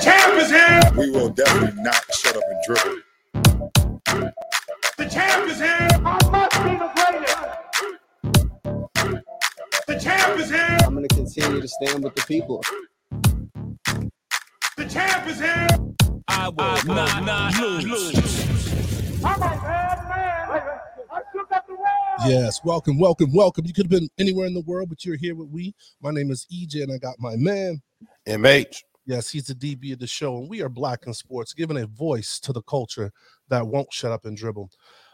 The champ is here. We will definitely not shut up and dribble. The champ is here. I must be the greatest. The champ is here. I'm going to continue to stand with the people. The champ is here. I will not lose. I'm a bad man. I took up the world. Yes, welcome. You could have been anywhere in the world, but you're here with we. My name is EJ, and I got my man. MH. Yes, he's the DB of the show, and we are Black in Sports, giving a voice to the culture that won't shut up and dribble.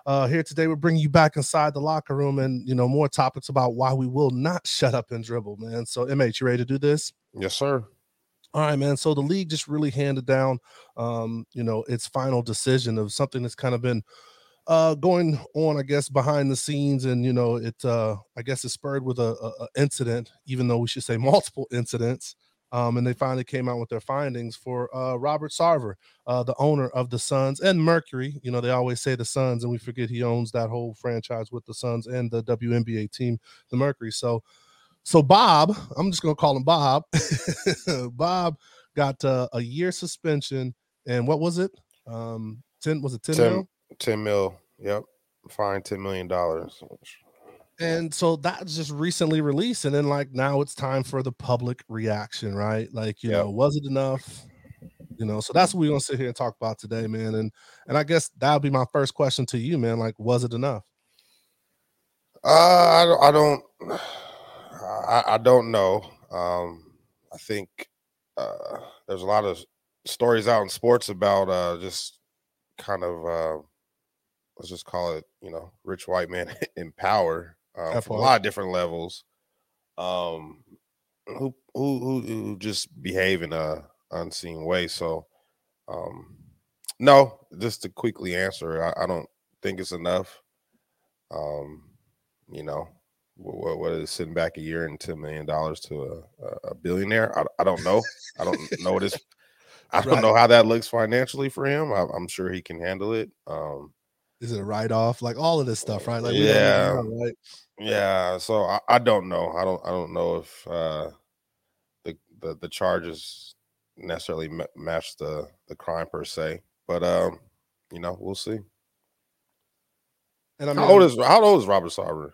Here today, we're bringing you back inside the locker room and, you know, more topics about why we will not shut up and dribble, man. So, MH, you ready to do this? Yes, sir. All right, man. So the league just really handed down, you know, its final decision of something that's kind of been going on, I guess, behind the scenes. And, you know, it, I guess it spurred with a incident, even though we should say multiple incidents. And they finally came out with their findings for Robert Sarver, the owner of the Suns and Mercury. You know, they always say the Suns, and we forget he owns that whole franchise with the Suns and the WNBA team, the Mercury. So Bob, I'm just going to call him Bob. Bob got a year suspension. And what was it? 10, was it 10 mil? 10 mil. Yep. Fine. $10 million. And so that's just recently released. And then, like, now it's time for the public reaction, right? Like, you know, was it enough? You know, so that's what we're going to sit here and talk about today, man. And I guess that'll be my first question to you, man. Like, was it enough? I don't know. I think there's a lot of stories out in sports about just kind of, let's just call it, you know, rich white men in power from a lot of different levels, who just behave in a unseen way. So, no, just to quickly answer, I don't think it's enough. You know, what is sitting back a year and $10 million to a billionaire? I don't know. I don't know what is. I don't know how that looks financially for him. I'm sure he can handle it. Is it a write-off? Like all of this stuff, right? Like, yeah. So I don't know. I don't know if the charges necessarily match the crime per se. But you know, we'll see. And I mean, how old is Robert Sarver?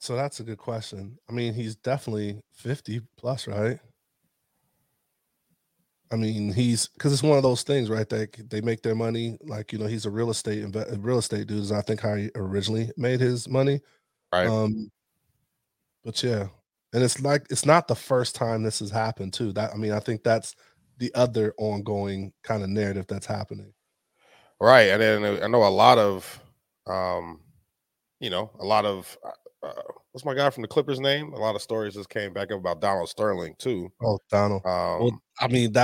So that's a good question. I mean, he's definitely 50 plus, right? I mean, he's because it's one of those things, right? They make their money, like, you know, he's a real estate dude is I think how he originally made his money, right? But yeah, and it's like it's not the first time this has happened too. That I mean, I think that's the other ongoing kind of narrative that's happening, right? And then I know a lot of, you know, a lot of what's my guy from the Clippers name? A lot of stories just came back up about Donald Sterling too. Oh, Donald. Well, I mean, we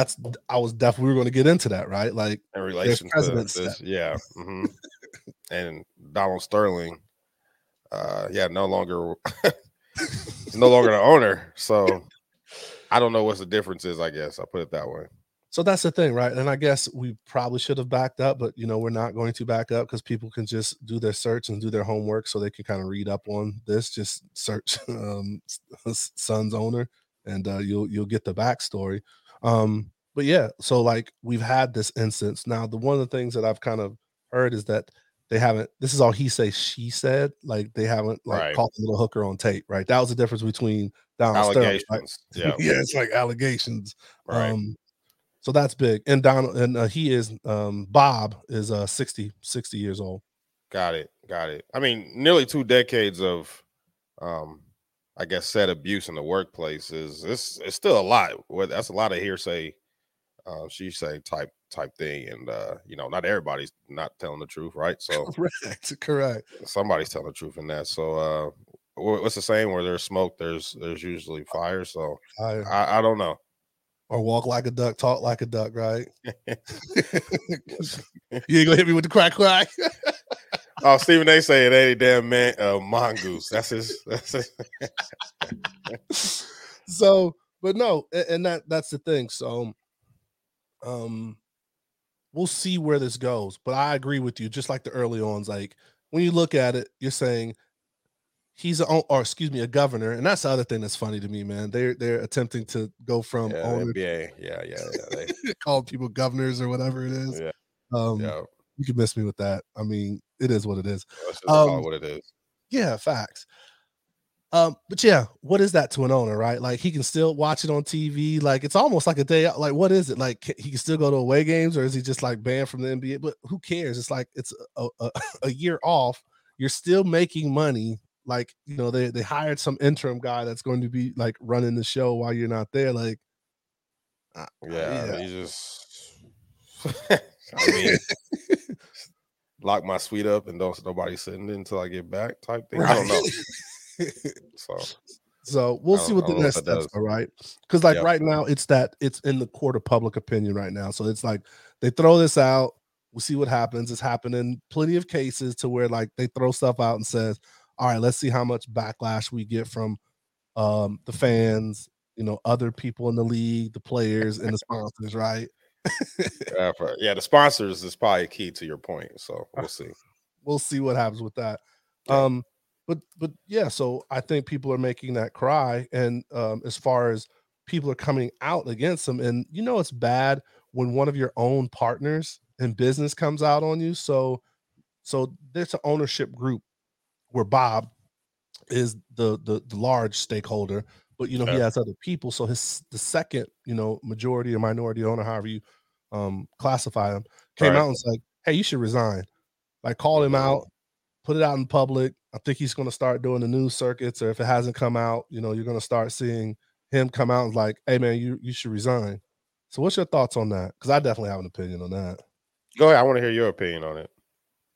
were going to get into that, right? Like in relation to this, yeah. Mm-hmm. And Donald Sterling, no longer the owner. So I don't know what the difference is. I guess I'll put it that way. So that's the thing, right? And I guess we probably should have backed up, but, you know, we're not going to back up because people can just do their search and do their homework so they can kind of read up on this. Just search Suns owner and you'll get the backstory. But, yeah, so, like, we've had this instance. Now, one of the things that I've kind of heard is that they haven't – this is all he say, she said. Like, they haven't, like, caught the little hooker on tape, right? That was the difference between Donald Sterling. Allegations. Right? Yeah. Yeah, it's like allegations. Right. So that's big. And Donald, and he is, Bob is 60 years old. Got it. I mean, nearly 2 decades of, I guess, said abuse in the workplace it's still a lot. That's a lot of hearsay, she say type thing. And, you know, not everybody's not telling the truth, right? So Correct. Somebody's telling the truth in that. So what's the saying? Where there's smoke, there's usually fire. So I don't know. Or walk like a duck, talk like a duck, right? You ain't gonna hit me with the crack. Oh, Stephen A. say it ain't a damn man, mongoose. That's his. So, but no, and that's the thing. So, we'll see where this goes. But I agree with you. Just like the early ons, like when you look at it, you're saying he's a governor, and that's the other thing that's funny to me, man. They're attempting to go from owner NBA. They call people governors or whatever it is. Yeah. You can miss me with that. I mean, it is what it is. It's just about what it is. Yeah, facts. But yeah, what is that to an owner, right? Like, he can still watch it on TV. Like, it's almost like a day out. Like, what is it? Like, he can still go to away games, or is he just like banned from the NBA? But who cares? It's like, it's a year off. You're still making money. Like, you know, they hired some interim guy that's going to be like running the show while you're not there. Like, he just lock my suite up and don't nobody sitting in until I get back type thing. Right. I don't know. So we'll see what the next steps are, right? Because right now it's in the court of public opinion right now. So it's like they throw this out, we'll see what happens. It's happened in plenty of cases to where like they throw stuff out and says, all right, let's see how much backlash we get from the fans, you know, other people in the league, the players, and the sponsors, right? The sponsors is probably key to your point. So we'll see. We'll see what happens with that. Yeah. But yeah, so I think people are making that cry, and as far as people are coming out against them, and you know it's bad when one of your own partners in business comes out on you. So there's an ownership group where Bob is the large stakeholder, but you know he has other people. So the second majority or minority owner, however you classify them, came out and was like, "Hey, you should resign." Like, call him out, put it out in public. I think he's going to start doing the news circuits, or if it hasn't come out, you're going to start seeing him come out and like, hey, man, you should resign. So what's your thoughts on that? Because I definitely have an opinion on that. Go ahead. I want to hear your opinion on it.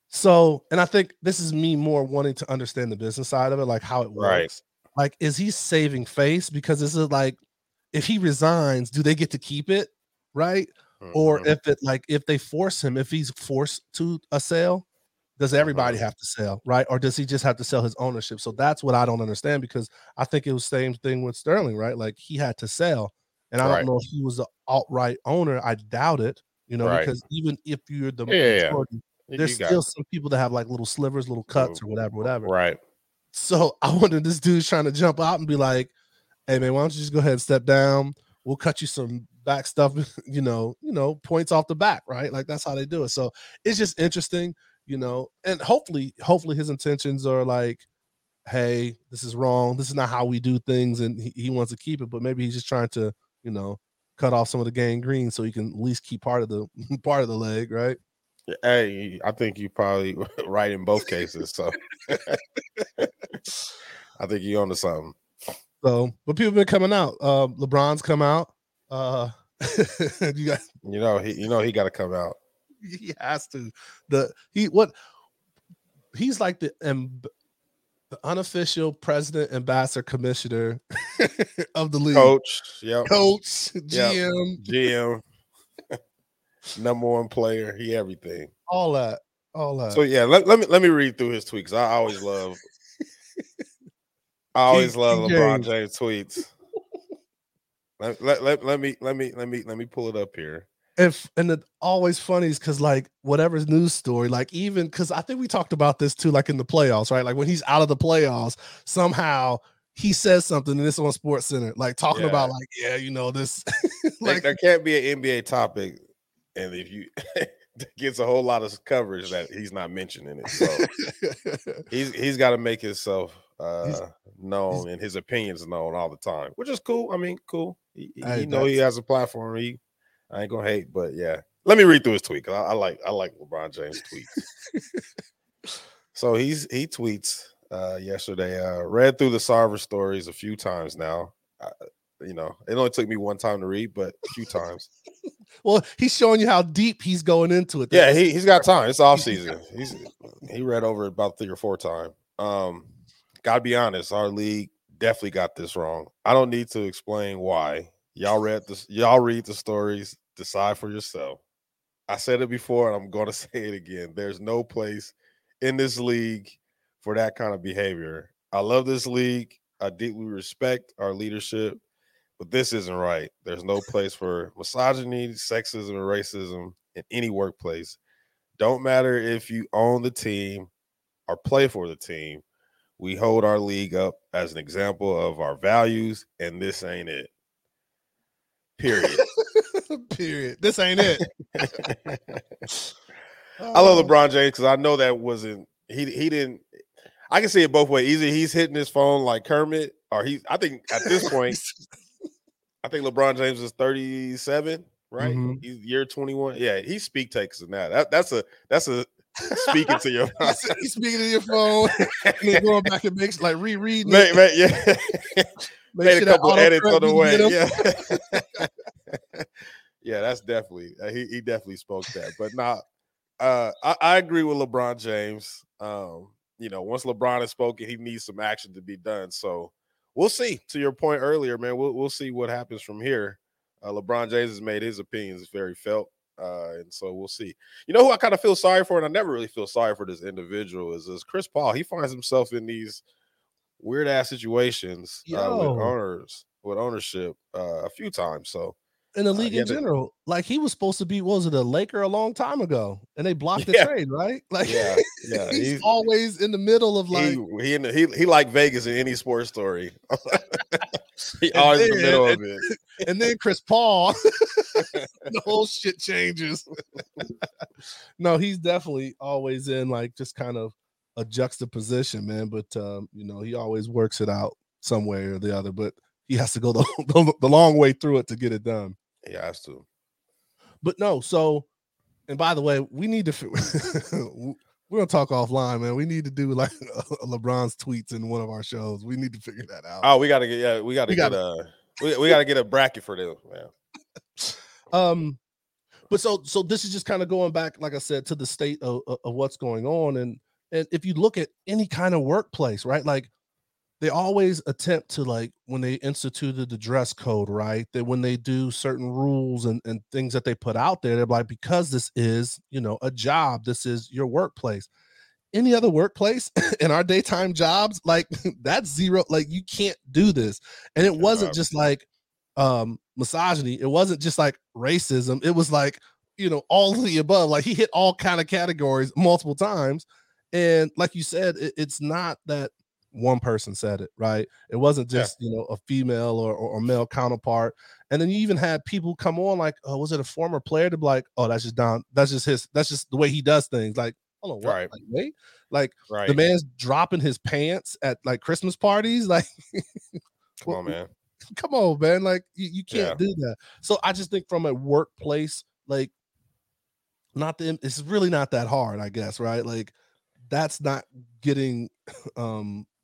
So, and I think this is me more wanting to understand the business side of it, like how it works. Right. Like, is he saving face? Because this is like, if he resigns, do they get to keep it? Right. Mm-hmm. Or if they force him, if he's forced to a sale, does everybody have to sell, right? Or does he just have to sell his ownership? So that's what I don't understand, because I think it was the same thing with Sterling, right? Like, he had to sell. And I don't know if he was an outright owner. I doubt it, because even if you're the majority, there's still some people that have like little slivers, little cuts or whatever. Right. So I wonder if this dude's trying to jump out and be like, hey, man, why don't you just go ahead and step down? We'll cut you some back stuff, points off the back, right? Like, that's how they do it. So it's just interesting. And hopefully his intentions are like, hey, this is wrong. This is not how we do things. And he wants to keep it, but maybe he's just trying to, cut off some of the gangrene so he can at least keep part of the leg. Right. Hey, I think you probably right in both cases. So I think you onto something. So, but people have been coming out, LeBron's come out, he got to come out. He has to. He's like the unofficial president, ambassador, commissioner of the league. Coach, GM, number one player. He everything. All that. So yeah, let me read through his tweets. I always love LeBron James tweets. let me pull it up here. And it's always funny is because like whatever news story, like even because I think we talked about this too, like in the playoffs, right? Like when he's out of the playoffs, somehow he says something and it's on SportsCenter, like talking about like, this. Like there can't be an NBA topic, and if you gets a whole lot of coverage that he's not mentioning it. So he's got to make himself known and his opinions known all the time, which is cool. I mean, cool. He has a platform. I ain't gonna hate, but yeah. Let me read through his tweet. I like LeBron James tweets. So he tweets yesterday. Read through the Sarver stories a few times now. It only took me one time to read, but a few times. Well, he's showing you how deep he's going into it. Yeah, he's got time. It's off season. He read over about 3 or 4 times. Gotta be honest, our league definitely got this wrong. I don't need to explain why. Y'all read the stories. Decide for yourself. I said it before, and I'm going to say it again. There's no place in this league for that kind of behavior. I love this league. I deeply respect our leadership, but this isn't right. There's no place for misogyny, sexism, and racism in any workplace. Don't matter if you own the team or play for the team. We hold our league up as an example of our values, and this ain't it. Period. Period. This ain't it. I love LeBron James because I know that wasn't he didn't. I can see it both ways. Either he's hitting his phone like Kermit, or I think at this point, I think LeBron James is 37, right? Mm-hmm. He's year 21. Yeah, he's speak takes now. That's a speaking to your phone. He's speaking to your phone and then going back and makes like rereading. Mate, yeah. Made a couple edits on the way. Yeah. Yeah, that's definitely he definitely spoke that. But I agree with LeBron James. You know, once LeBron has spoken, he needs some action to be done. So we'll see. To your point earlier, man, we'll see what happens from here. LeBron James has made his opinions very felt, and so we'll see. You know who I kind of feel sorry for, and I never really feel sorry for this individual, is Chris Paul. He finds himself in these weird-ass situations with ownership a few times. So in the league in general, like he was supposed to be, a Laker a long time ago, and they blocked the trade, right? Like, yeah. He's always in the middle of like he like Vegas in any sports story. He always in the middle of it. And then Chris Paul, the whole shit changes. No, he's definitely always in like just kind of a juxtaposition, man. But you know, he always works it out some way or the other. But he has to go the long way through it to get it done. He has to. But no, so, and by the way, we need to. We're gonna talk offline, man. We need to do like LeBron's tweets in one of our shows. We need to figure that out. Oh, we gotta get a bracket for this, man. But so this is just kind of going back, like I said, to the state of what's going on, and if you look at any kind of workplace, right, like they always attempt to, like, when they instituted the dress code, right, that when they do certain rules and things that they put out there, they're like, because this is, you know, a job, this is your workplace. Any other workplace in our daytime jobs, like, that's zero. Like, you can't do this. And it wasn't just like misogyny. It wasn't just like racism. It was like, you know, all of the above. Like, he hit all kind of categories multiple times. And like you said, it's not that one person said it, right? It wasn't just, you know, a female or male counterpart. And then you even had people come on like, oh, was it a former player? To be like, oh, that's just Don. That's just his. That's just the way he does things. Like, hold on, what? Right. Like, wait, like the man's dropping his pants at like Christmas parties. Like, come on, man. Like, you can't do that. So I just think from a workplace, like, it's really not that hard, I guess, right? Like, that's not getting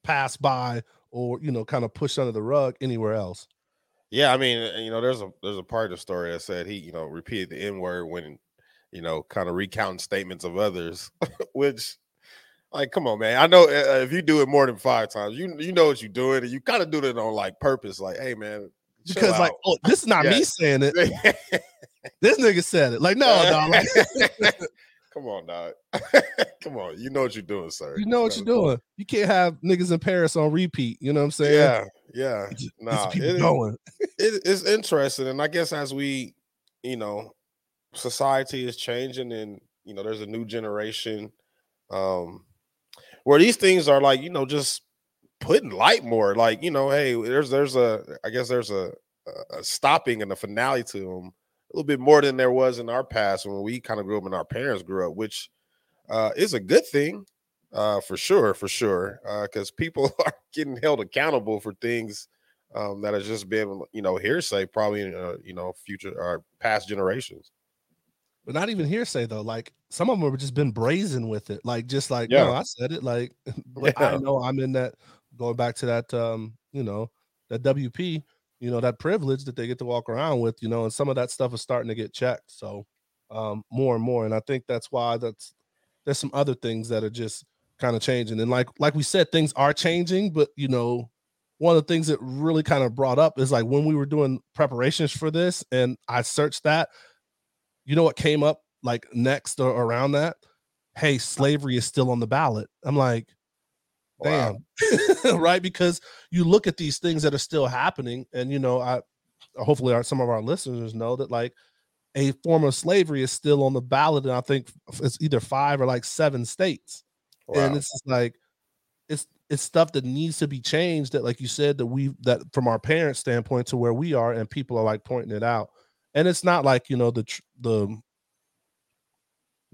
passed by or, you know, kind of pushed under the rug anywhere else. Yeah, I mean, you know, there's a part of the story that said he, you know, repeated the N-word when, you know, kind of recounting statements of others, which, like, come on, man. I know if you do it more than 5 times, you know what you're doing, and you kind of do it on like purpose, like, hey, man, because out. Like, oh, this is not me saying it. This nigga said it. Like, no, dog. Like, come on, dog. Come on. You know what you're doing, sir. You know what you're doing. You can't have niggas in Paris on repeat. You know what I'm saying? Yeah. Nah, it's interesting. And I guess as we, you know, society is changing and, you know, there's a new generation where these things are like, you know, just put in light more. Like, you know, hey, there's a stopping and a finale to them. A little bit more than there was in our past when we kind of grew up and our parents grew up, which is a good thing for sure, because people are getting held accountable for things that has just been, you know, hearsay probably in, you know, future or past generations. But not even hearsay, though. Like, some of them have just been brazen with it. Like, just like, no, I said it. Like, I know I'm in that, going back to that, you know, that WP. You know, that privilege that they get to walk around with, you know, and some of that stuff is starting to get checked. So more and more. And I think that's why there's some other things that are just kind of changing. And like we said, things are changing. But, you know, one of the things that really kind of brought up is like when we were doing preparations for this and I searched that, you know, what came up like next or around that? Hey, slavery is still on the ballot. I'm like, damn. Wow. Right? Because you look at these things that are still happening, and, you know, some of our listeners know that like a form of slavery is still on the ballot, and I think it's either 5 or like 7 states. Wow. And it's just like, it's it's stuff that needs to be changed that, like you said, that from our parents' standpoint to where we are, and people are like pointing it out. And it's not like, you know, the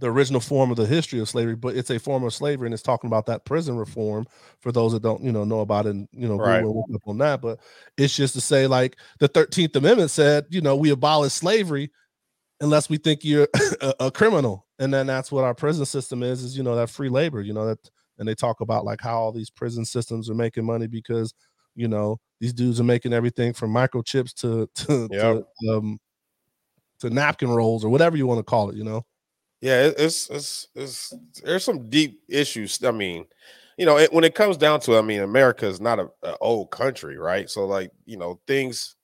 original form of the history of slavery, but it's a form of slavery, and it's talking about that prison reform for those that don't, you know about it, and, you know, right. Google up on that. But it's just to say, like, the 13th Amendment said, you know, we abolish slavery unless we think you're a criminal. And then that's what our prison system is, you know, that free labor, you know, that, and they talk about like how all these prison systems are making money because, you know, these dudes are making everything from microchips to napkin rolls or whatever you want to call it, you know? Yeah, it's there's some deep issues. I mean, you know, when it comes down to, I mean, America is not an old country, right? So, like, you know, things,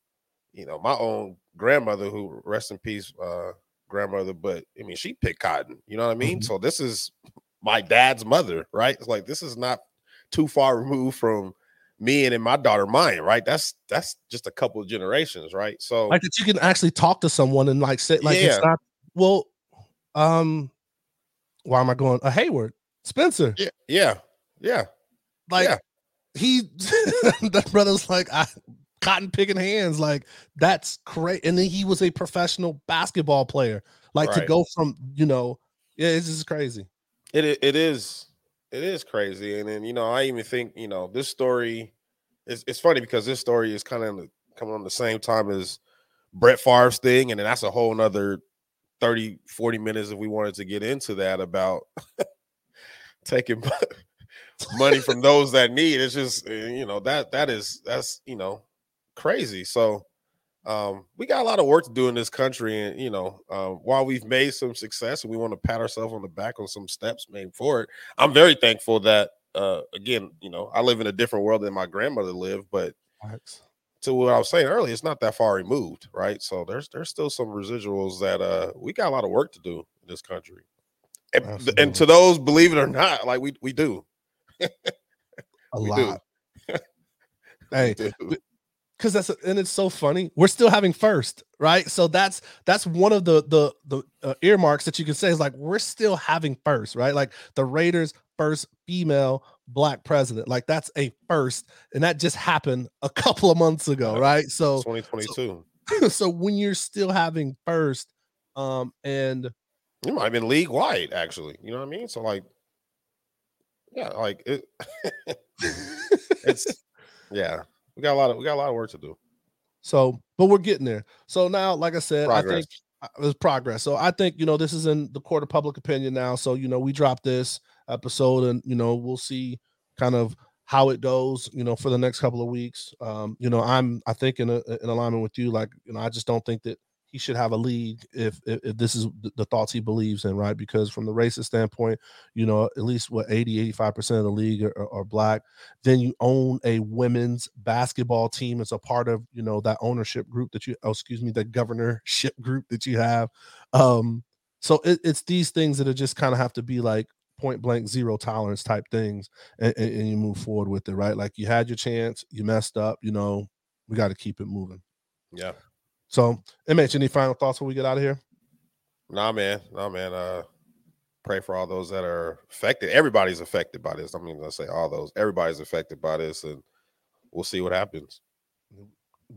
you know, my own grandmother, who rest in peace, grandmother, but I mean, she picked cotton. You know what I mean? Mm-hmm. So this is my dad's mother, right? It's like, this is not too far removed from me and my daughter Maya, right? That's just a couple of generations, right? So, like, that you can actually talk to someone and like say, like, yeah. It's not well. Why am I going? Hayward, Spencer. Yeah. Like, yeah. He, that brother's like, cotton picking hands. Like, that's great. And then he was a professional basketball player. Like, right. To go from, you know, yeah, it's just crazy. It is crazy. And then, you know, I even think, you know, this story is, it's funny because this story is kind of coming on the same time as Brett Favre's thing, and then that's a whole nother 30, 40 minutes if we wanted to get into that about taking money from those that need. It's just, you know, that's, you know, crazy. So we got a lot of work to do in this country. And, you know, while we've made some success and we want to pat ourselves on the back on some steps made forward, I'm very thankful that, again, you know, I live in a different world than my grandmother lived, but to what I was saying earlier, it's not that far removed, right? So there's still some residuals that we got a lot of work to do in this country. And to those, believe it or not, like we do. A lot. Do. Hey, because and it's so funny. We're still having first, right? So that's one of the earmarks that you can say is like, we're still having first, right? Like the Raiders' first female Black president, like that's a first, and that just happened a couple of months ago, right? So 2022. So when you're still having first, and you might have been league wide, actually. You know what I mean? So like, yeah, like it, it's yeah, we got a lot of work to do. So, but we're getting there. So now, like I said, progress. I think there's progress. So I think, you know, this is in the court of public opinion now. So, you know, we dropped this episode, and you know, we'll see kind of how it goes, you know, for the next couple of weeks. You know, I think in alignment with you, like, you know, I just don't think that he should have a league if this is the thoughts he believes in, right? Because from the racist standpoint, you know, at least what 80-85% of the league are Black. Then you own a women's basketball team as a part of, you know, that ownership group that the governorship group that you have. So it's these things that are just kind of have to be like point blank zero tolerance type things, and you move forward with it, right? Like, you had your chance, you messed up, you know, we got to keep it moving. Yeah. So, MH, any final thoughts when we get out of here? Nah, man. Pray for all those that are affected. Everybody's affected by this. I mean, let's say all those. Everybody's affected by this, and we'll see what happens.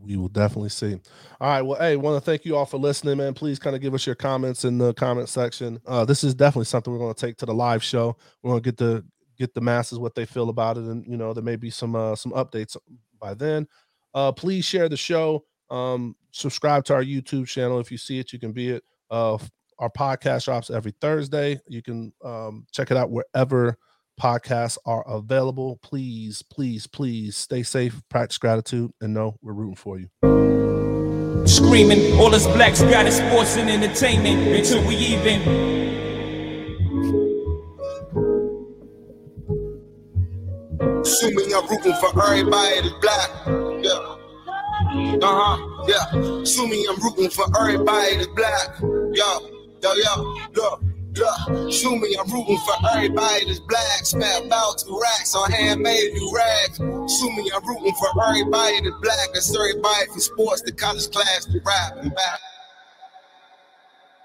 We will definitely see. All right. Well, hey, want to thank you all for listening, man. Please kind of give us your comments in the comment section. This is definitely something we're going to take to the live show. We're going to get the masses what they feel about it. And, you know, there may be some updates by then. Please share the show. Subscribe to our YouTube channel. If you see it, you can be it. Our podcast drops every Thursday. You can check it out wherever podcasts are available. Please stay safe, practice gratitude, and know we're rooting for you. Screaming all us Blacks got is sports and entertainment until we even. Assuming I'm rooting for everybody that's Black. Yeah. Uh-huh. Yeah. Assuming I'm rooting for everybody that's Black. Yo. Yeah, shoot me, I'm rooting for everybody that's Black. Spell out 2 racks on handmade new rags. Shoot me, I'm rooting for everybody that's Black. That's everybody from sports to college class to rap and back.